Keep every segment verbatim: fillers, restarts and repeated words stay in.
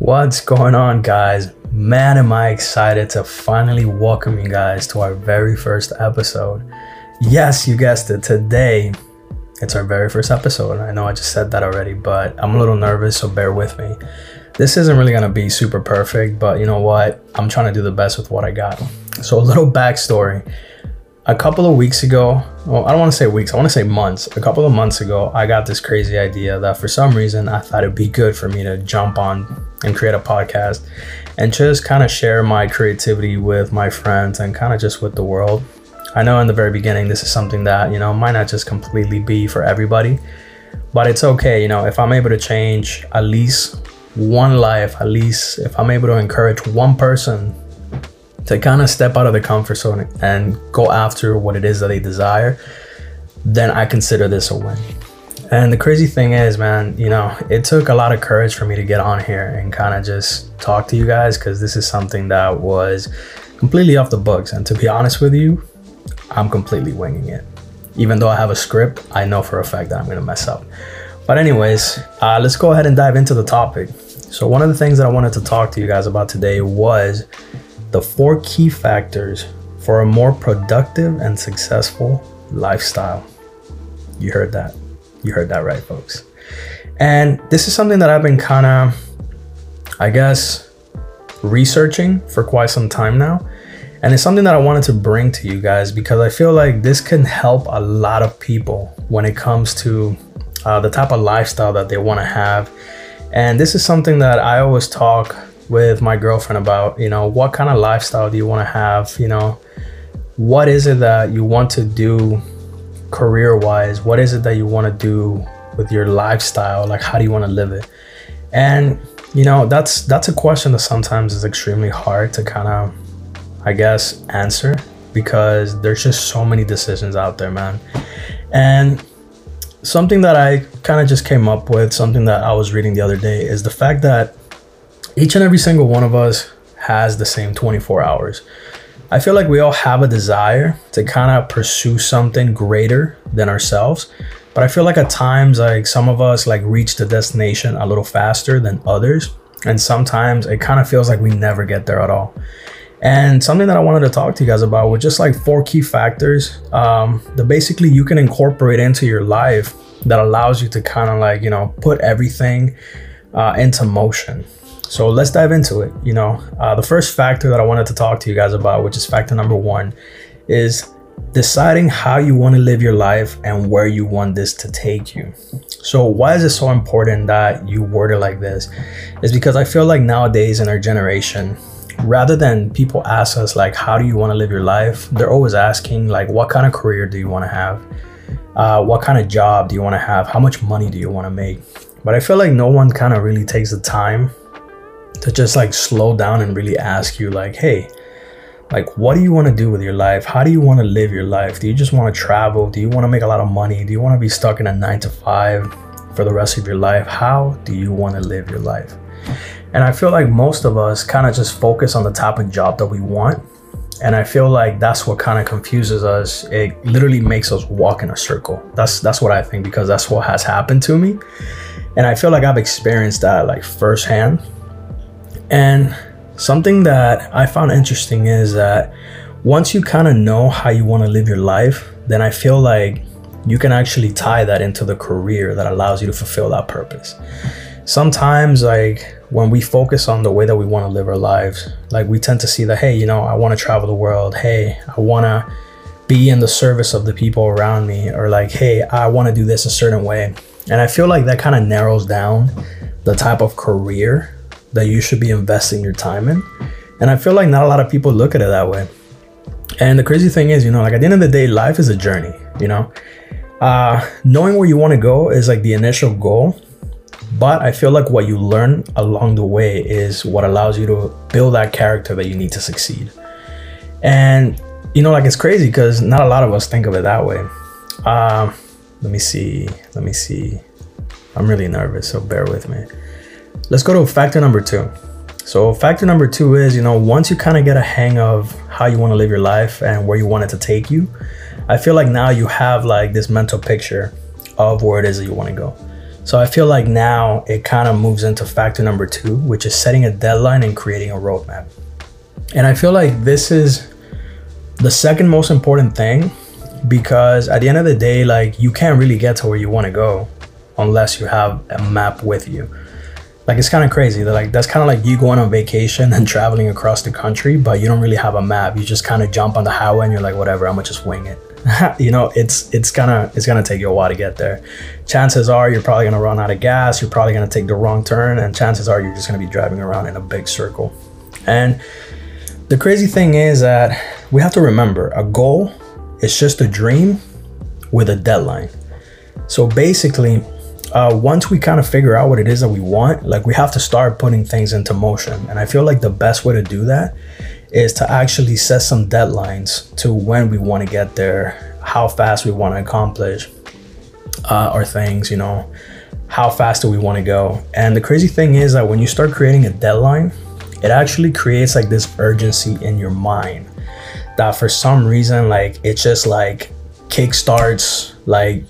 What's going on, guys? Man, am I excited to finally welcome you guys to our very first episode. Yes, you guessed it, today it's our very first episode. I know I just said that already, but I'm a little nervous, so bear with me. This isn't really gonna be super perfect, but you know what? I'm trying to do the best with what I got. So a little backstory. A couple of weeks ago, well, I don't want to say weeks, I want to say months. A couple of months ago, I got this crazy idea that for some reason, I thought it'd be good for me to jump on and create a podcast and just kind of share my creativity with my friends and kind of just with the world. I know in the very beginning, this is something that, you know, might not just completely be for everybody, but it's okay. You know, if I'm able to change at least one life, at least if I'm able to encourage one person to kind of step out of their comfort zone and go after what it is that they desire, then I consider this a win. And the crazy thing is, man, you know, it took a lot of courage for me to get on here and kind of just talk to you guys, because this is something that was completely off the books. And to be honest with you, I'm completely winging it. Even though I have a script, I know for a fact that I'm going to mess up. But anyways, uh, let's go ahead and dive into the topic. So one of the things that I wanted to talk to you guys about today was the four key factors for a more productive and successful lifestyle. You heard that. You heard that right, folks. And this is something that I've been kind of, I guess, researching for quite some time now. And it's something that I wanted to bring to you guys because I feel like this can help a lot of people when it comes to uh, the type of lifestyle that they want to have. And this is something that I always talk with my girlfriend about. You know, what kind of lifestyle do you want to have? You know, what is it that you want to do career wise? What is it that you want to do with your lifestyle? Like, how do you want to live it? And, you know, that's that's a question that sometimes is extremely hard to kind of, I guess, answer, because there's just so many decisions out there, man. And something that I kind of just came up with, something that I was reading the other day, is the fact that each and every single one of us has the same twenty-four hours. I feel like we all have a desire to kind of pursue something greater than ourselves. But I feel like at times, like some of us like reach the destination a little faster than others. And sometimes it kind of feels like we never get there at all. And something that I wanted to talk to you guys about was just like four key factors um, that basically you can incorporate into your life that allows you to kind of like, you know, put everything uh, into motion. So let's dive into it. You know, uh, the first factor that I wanted to talk to you guys about, which is factor number one, is deciding how you want to live your life and where you want this to take you. So why is it so important that you word it like this? It's because I feel like nowadays in our generation, rather than people ask us like, how do you want to live your life? They're always asking like, what kind of career do you want to have? Uh, what kind of job do you want to have? How much money do you want to make? But I feel like no one kind of really takes the time to just like slow down and really ask you like, hey, like, what do you want to do with your life? How do you want to live your life? Do you just want to travel? Do you want to make a lot of money? Do you want to be stuck in a nine to five for the rest of your life? How do you want to live your life? And I feel like most of us kind of just focus on the type of job that we want. And I feel like that's what kind of confuses us. It literally makes us walk in a circle. That's that's what I think, because that's what has happened to me. And I feel like I've experienced that like firsthand. And something that I found interesting is that once you kind of know how you want to live your life, then I feel like you can actually tie that into the career that allows you to fulfill that purpose. Sometimes, like, when we focus on the way that we want to live our lives, like, we tend to see that, hey, you know, I want to travel the world. Hey, I want to be in the service of the people around me, or like, hey, I want to do this a certain way. And I feel like that kind of narrows down the type of career that you should be investing your time in. And I feel like not a lot of people look at it that way. And the crazy thing is, you know, like, at the end of the day, life is a journey, you know, uh, knowing where you want to go is like the initial goal. But I feel like what you learn along the way is what allows you to build that character that you need to succeed. And, you know, like, it's crazy because not a lot of us think of it that way. Um, let me see. Let me see. I'm really nervous, so bear with me. Let's go to factor number two. So factor number two is, you know, once you kind of get a hang of how you want to live your life and where you want it to take you, I feel like now you have like this mental picture of where it is that you want to go. So I feel like now it kind of moves into factor number two, which is setting a deadline and creating a roadmap. And I feel like this is the second most important thing, because at the end of the day, like, you can't really get to where you want to go unless you have a map with you. Like, it's kind of crazy that, like, that's kind of like you going on vacation and traveling across the country, but you don't really have a map. You just kind of jump on the highway and you're like, whatever, I'm gonna just wing it. You know, it's it's gonna it's gonna take you a while to get there. Chances are you're probably gonna run out of gas, you're probably gonna take the wrong turn, and chances are you're just gonna be driving around in a big circle. And the crazy thing is that we have to remember, a goal is just a dream with a deadline. So basically, uh, once we kind of figure out what it is that we want, like, we have to start putting things into motion. And I feel like the best way to do that is to actually set some deadlines to when we want to get there, how fast we want to accomplish uh, our things, you know, how fast do we want to go. And the crazy thing is that when you start creating a deadline, it actually creates like this urgency in your mind that for some reason, like, it just like kickstarts, like,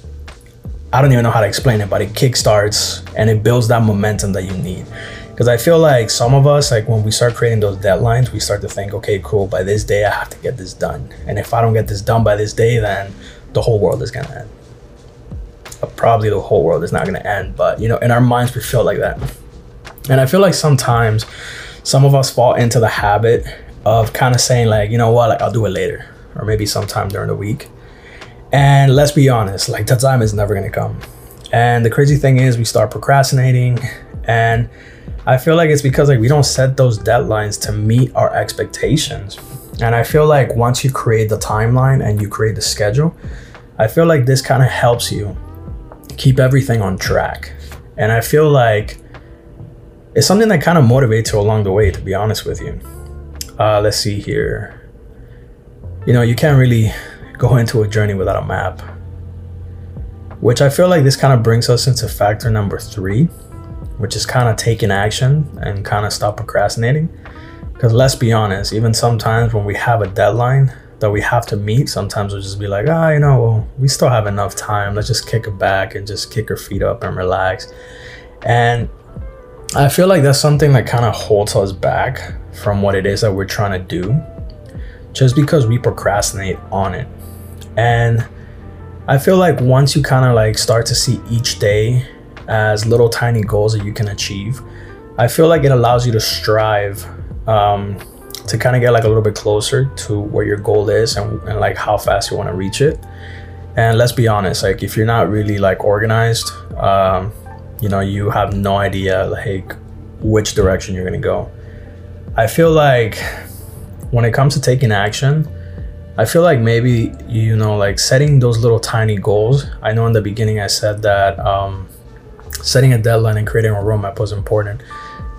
I don't even know how to explain it, but it kickstarts and it builds that momentum that you need. Because I feel like some of us, like, when we start creating those deadlines, we start to think, okay, cool, by this day, I have to get this done. And if I don't get this done by this day, then the whole world is gonna end. Probably the whole world is not gonna end, but, you know, in our minds, we feel like that. And I feel like sometimes, some of us fall into the habit of kind of saying, like, you know what, like, I'll do it later, or maybe sometime during the week. And let's be honest, like, that time is never gonna come. And the crazy thing is we start procrastinating. And I feel like it's because, like, we don't set those deadlines to meet our expectations. And I feel like once you create the timeline and you create the schedule, I feel like this kind of helps you keep everything on track. And I feel like it's something that kind of motivates you along the way, to be honest with you. Uh, let's see here. You know, you can't really go into a journey without a map, which I feel like this kind of brings us into factor number three, which is kind of taking action and kind of stop procrastinating. Because let's be honest, even sometimes when we have a deadline that we have to meet, sometimes we'll just be like, ah, oh, you know, well, we still have enough time. Let's just kick it back and just kick our feet up and relax. And I feel like that's something that kind of holds us back from what it is that we're trying to do, just because we procrastinate on it. And I feel like once you kind of like start to see each day as little tiny goals that you can achieve, I feel like it allows you to strive um, to kind of get like a little bit closer to where your goal is and, and like how fast you want to reach it. And let's be honest, like, if you're not really like organized, um, you know, you have no idea like which direction you're gonna go. I feel like when it comes to taking action, I feel like maybe, you know, like setting those little tiny goals. I know in the beginning I said that um, setting a deadline and creating a roadmap was important,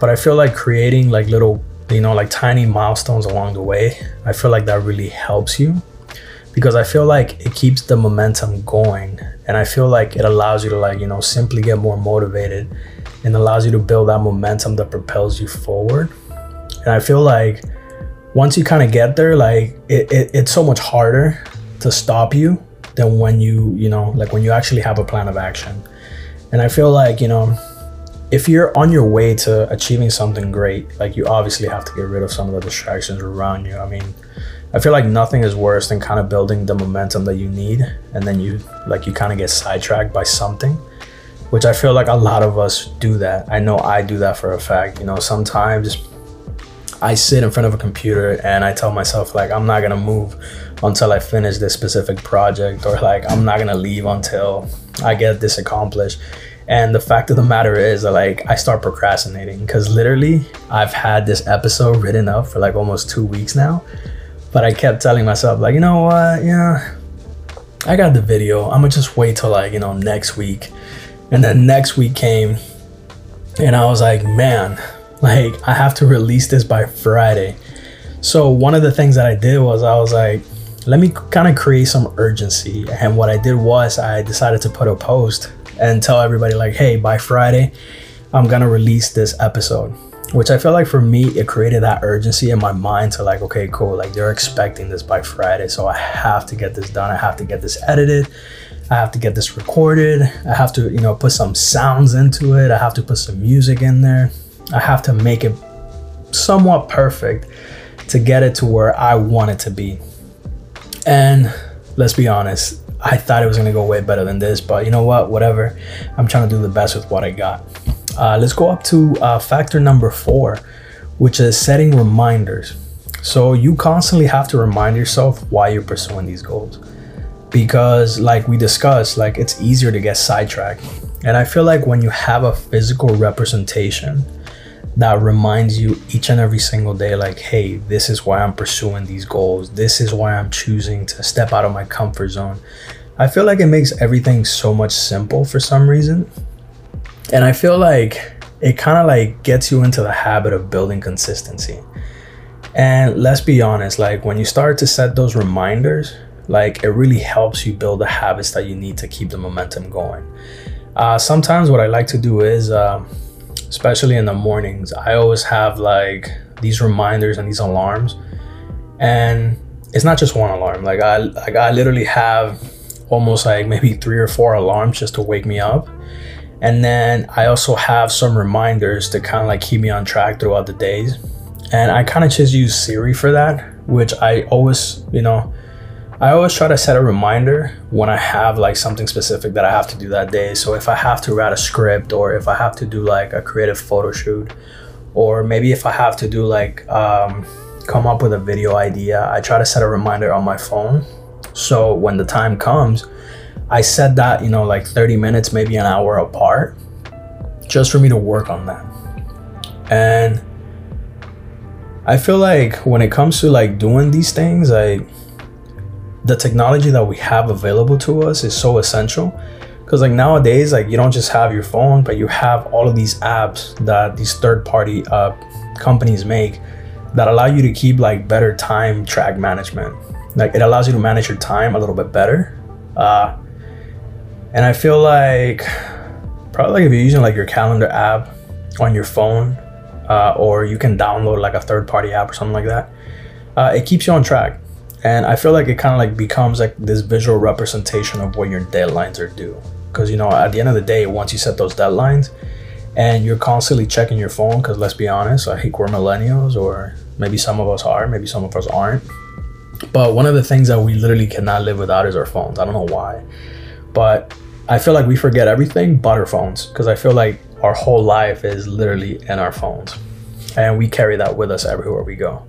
but I feel like creating like little, you know, like tiny milestones along the way, I feel like that really helps you, because I feel like it keeps the momentum going. And I feel like it allows you to like, you know, simply get more motivated and allows you to build that momentum that propels you forward. And I feel like once you kind of get there, like it, it, it's so much harder to stop you than when you, you know, like when you actually have a plan of action. And I feel like, you know, if you're on your way to achieving something great, like you obviously have to get rid of some of the distractions around you. I mean, I feel like nothing is worse than kind of building the momentum that you need, and then you like you kind of get sidetracked by something, which I feel like a lot of us do that. I know I do that for a fact. You know, sometimes I sit in front of a computer and I tell myself like, I'm not gonna move until I finish this specific project, or like, I'm not gonna leave until I get this accomplished. And the fact of the matter is that like I start procrastinating, because literally I've had this episode written up for like almost two weeks now. But I kept telling myself like, you know what, yeah, I got the video. I'm gonna just wait till like, you know, next week. And then next week came and I was like, man, like I have to release this by Friday. So one of the things that I did was I was like, let me kind of create some urgency. And what I did was I decided to put a post and tell everybody like, hey, by Friday, I'm gonna release this episode. Which I feel like for me, it created that urgency in my mind to like, okay, cool, like they're expecting this by Friday, so I have to get this done. I have to get this edited. I have to get this recorded. I have to, you know, put some sounds into it. I have to put some music in there. I have to make it somewhat perfect to get it to where I want it to be. And let's be honest, I thought it was gonna go way better than this, but you know what, whatever. I'm trying to do the best with what I got. Uh, let's go up to uh, factor number four, which is setting reminders. So you constantly have to remind yourself why you're pursuing these goals. Because like we discussed, like it's easier to get sidetracked. And I feel like when you have a physical representation that reminds you each and every single day, like, hey, this is why I'm pursuing these goals. This is why I'm choosing to step out of my comfort zone. I feel like it makes everything so much simple for some reason. And I feel like it kind of like gets you into the habit of building consistency. And let's be honest, like when you start to set those reminders, like it really helps you build the habits that you need to keep the momentum going. Uh, sometimes what I like to do is, uh, especially in the mornings, I always have like these reminders and these alarms, and it's not just one alarm. Like I, like I literally have almost like maybe three or four alarms just to wake me up. And then I also have some reminders to kind of like keep me on track throughout the days. And I kind of just use Siri for that, which I always, you know, I always try to set a reminder when I have like something specific that I have to do that day. So if I have to write a script, or if I have to do like a creative photo shoot, or maybe if I have to do like um, come up with a video idea, I try to set a reminder on my phone. So when the time comes, I set that, you know, like thirty minutes, maybe an hour apart, just for me to work on that. And I feel like when it comes to like doing these things, I the technology that we have available to us is so essential, because like nowadays, like you don't just have your phone, but you have all of these apps that these third-party uh, companies make that allow you to keep like better time track management. Like it allows you to manage your time a little bit better. Uh, and I feel like probably like if you're using like your calendar app on your phone, uh, or you can download like a third-party app or something like that, uh, it keeps you on track. And I feel like it kind of like becomes like this visual representation of what your deadlines are due. Because, you know, at the end of the day, once you set those deadlines and you're constantly checking your phone, because let's be honest, I think we're millennials, or maybe some of us are, maybe some of us aren't. But one of the things that we literally cannot live without is our phones. I don't know why, but I feel like we forget everything but our phones, because I feel like our whole life is literally in our phones, and we carry that with us everywhere we go.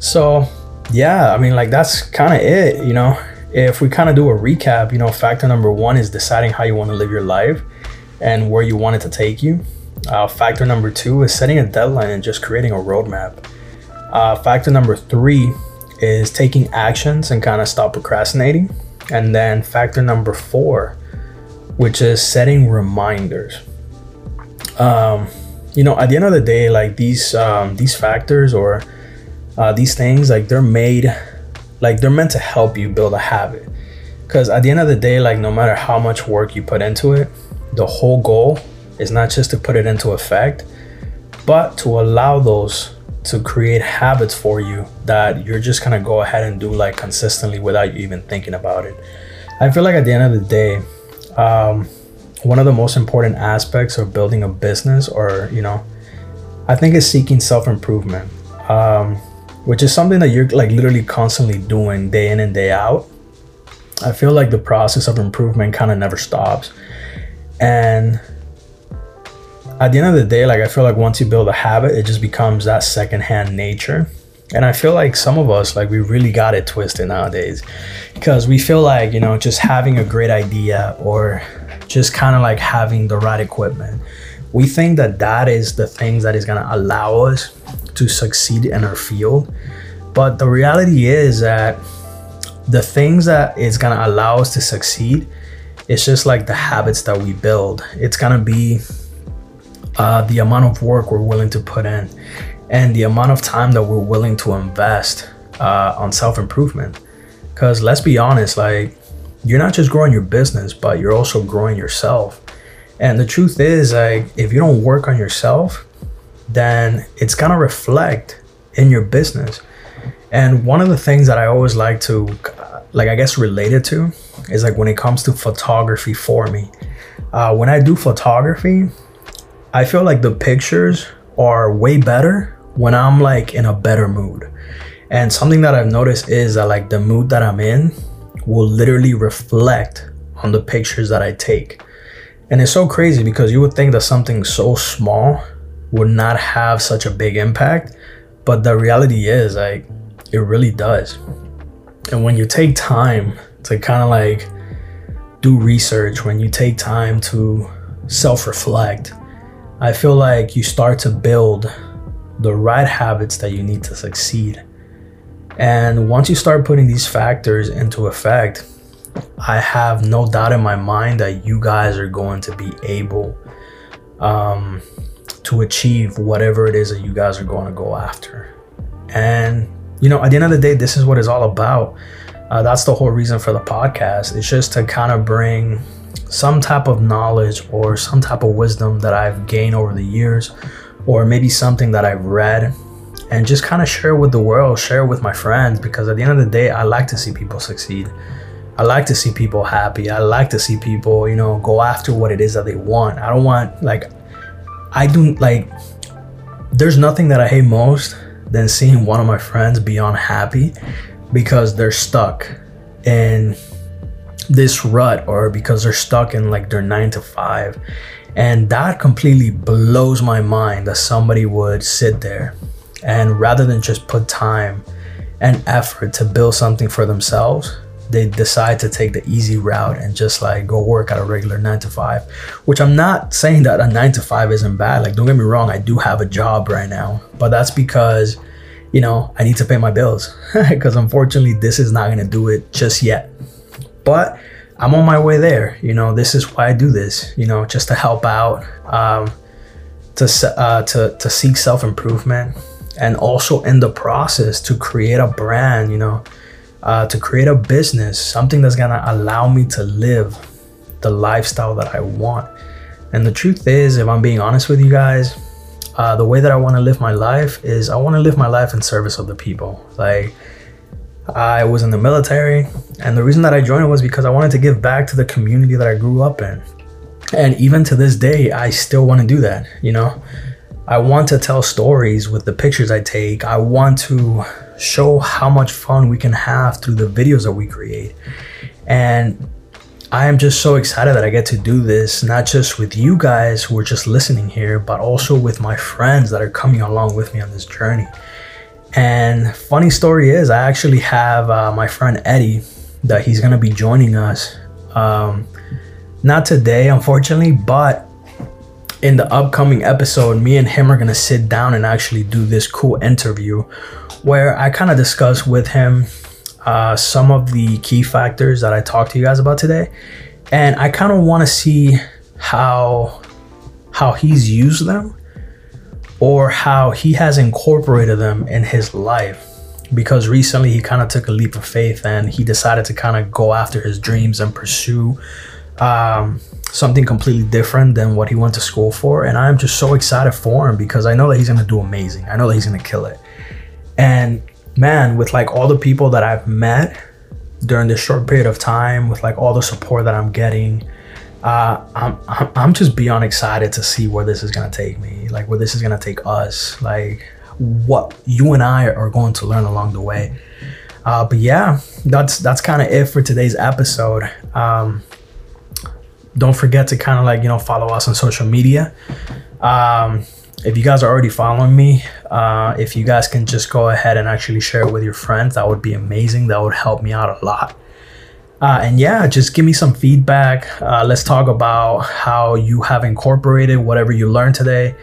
So yeah, I mean, like that's kind of it, you know. If we kind of do a recap, you know, factor number one is deciding how you want to live your life and where you want it to take you. Uh, factor number two is setting a deadline and just creating a roadmap. Uh, factor number three is taking actions and kind of stop procrastinating. And then factor number four, which is setting reminders. Um, you know, at the end of the day, like these, um, these factors or Uh, these things, like they're made, like they're meant to help you build a habit. Because at the end of the day, like no matter how much work you put into it, the whole goal is not just to put it into effect, but to allow those to create habits for you that you're just gonna go ahead and do like consistently without you even thinking about it. I feel like at the end of the day, um, one of the most important aspects of building a business, or, you know, I think is seeking self-improvement. Um, which is something that you're like literally constantly doing day in and day out. I feel like the process of improvement kind of never stops. And at the end of the day, like I feel like once you build a habit, it just becomes that secondhand nature. And I feel like some of us, like we really got it twisted nowadays, because we feel like, you know, just having a great idea or just kind of like having the right equipment, we think that that is the thing that is going to allow us to succeed in our field. But the reality is that the things that is going to allow us to succeed, it's just like the habits that we build. It's going to be uh, the amount of work we're willing to put in and the amount of time that we're willing to invest uh, on self-improvement. Because let's be honest, like you're not just growing your business, but you're also growing yourself. And the truth is, like, if you don't work on yourself, then it's gonna reflect in your business. And one of the things that I always like to, like, I guess relate it to is like when it comes to photography for me. Uh, when I do photography, I feel like the pictures are way better when I'm like in a better mood. And something that I've noticed is that like the mood that I'm in will literally reflect on the pictures that I take. And it's so crazy because you would think that something so small would not have such a big impact, but the reality is like it really does. And when you take time to kind of like do research, when you take time to self-reflect, I feel like you start to build the right habits that you need to succeed. And once you start putting these factors into effect, I have no doubt in my mind that you guys are going to be able um, to achieve whatever it is that you guys are going to go after. And, you know, at the end of the day, this is what it's all about. Uh, that's the whole reason for the podcast. It's just to kind of bring some type of knowledge or some type of wisdom that I've gained over the years, or maybe something that I've read, and just kind of share with the world, share with my friends, because at the end of the day, I like to see people succeed. I like to see people happy. I like to see people, you know, go after what it is that they want. I don't want, like, I do, like, there's nothing that I hate most than seeing one of my friends be unhappy because they're stuck in this rut, or because they're stuck in like their nine to five. And that completely blows my mind that somebody would sit there and rather than just put time and effort to build something for themselves, they decide to take the easy route and just like go work at a regular nine to five, which I'm not saying that a nine to five isn't bad. Like, don't get me wrong, I do have a job right now, but that's because, you know, I need to pay my bills because unfortunately this is not going to do it just yet. But I'm on my way there. You know, this is why I do this, you know, just to help out, um, to, uh, to, to seek self-improvement, and also in the process to create a brand, you know, uh, to create a business, something that's going to allow me to live the lifestyle that I want. And the truth is, if I'm being honest with you guys, uh, the way that I want to live my life is I want to live my life in service of the people. Like, I was in the military, and the reason that I joined was because I wanted to give back to the community that I grew up in. And even to this day, I still want to do that. You know, I want to tell stories with the pictures I take. I want to show how much fun we can have through the videos that we create. And I am just so excited that I get to do this, not just with you guys who are just listening here, but also with my friends that are coming along with me on this journey. And funny story is, I actually have uh, my friend Eddie that he's going to be joining us. Um, not today, unfortunately, but in the upcoming episode, me and him are going to sit down and actually do this cool interview where I kind of discuss with him uh, some of the key factors that I talked to you guys about today. And I kind of want to see how, how he's used them, or how he has incorporated them in his life, because recently he kind of took a leap of faith and he decided to kind of go after his dreams and pursue um, something completely different than what he went to school for. And I'm just so excited for him because I know that he's going to do amazing. I know that he's going to kill it. And man, with like all the people that I've met during this short period of time, with like all the support that I'm getting, Uh, I'm, I'm I'm just beyond excited to see where this is gonna take me, like where this is gonna take us, like what you and I are going to learn along the way. Uh, but yeah, that's that's kind of it for today's episode. Um, don't forget to kind of like, you know, follow us on social media. Um, if you guys are already following me, uh, if you guys can just go ahead and actually share it with your friends, that would be amazing. That would help me out a lot. Uh, and yeah, just give me some feedback. Uh, let's talk about how you have incorporated whatever you learned today.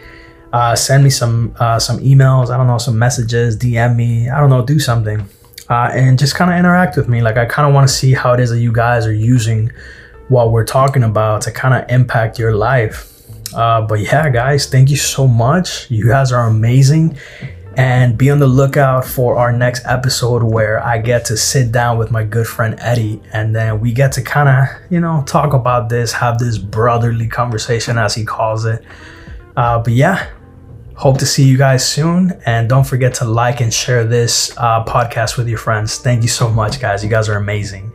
Uh, send me some uh, some emails. I don't know, some messages. D M me. I don't know. Do something, uh, and just kind of interact with me. Like, I kind of want to see how it is that you guys are using what we're talking about to kind of impact your life. Uh, but yeah, guys, thank you so much. You guys are amazing. And be on the lookout for our next episode where I get to sit down with my good friend Eddie, and then we get to kind of, you know, talk about this, have this brotherly conversation as he calls it. Uh, but yeah, hope to see you guys soon. And don't forget to like and share this uh, podcast with your friends. Thank you so much, guys. You guys are amazing.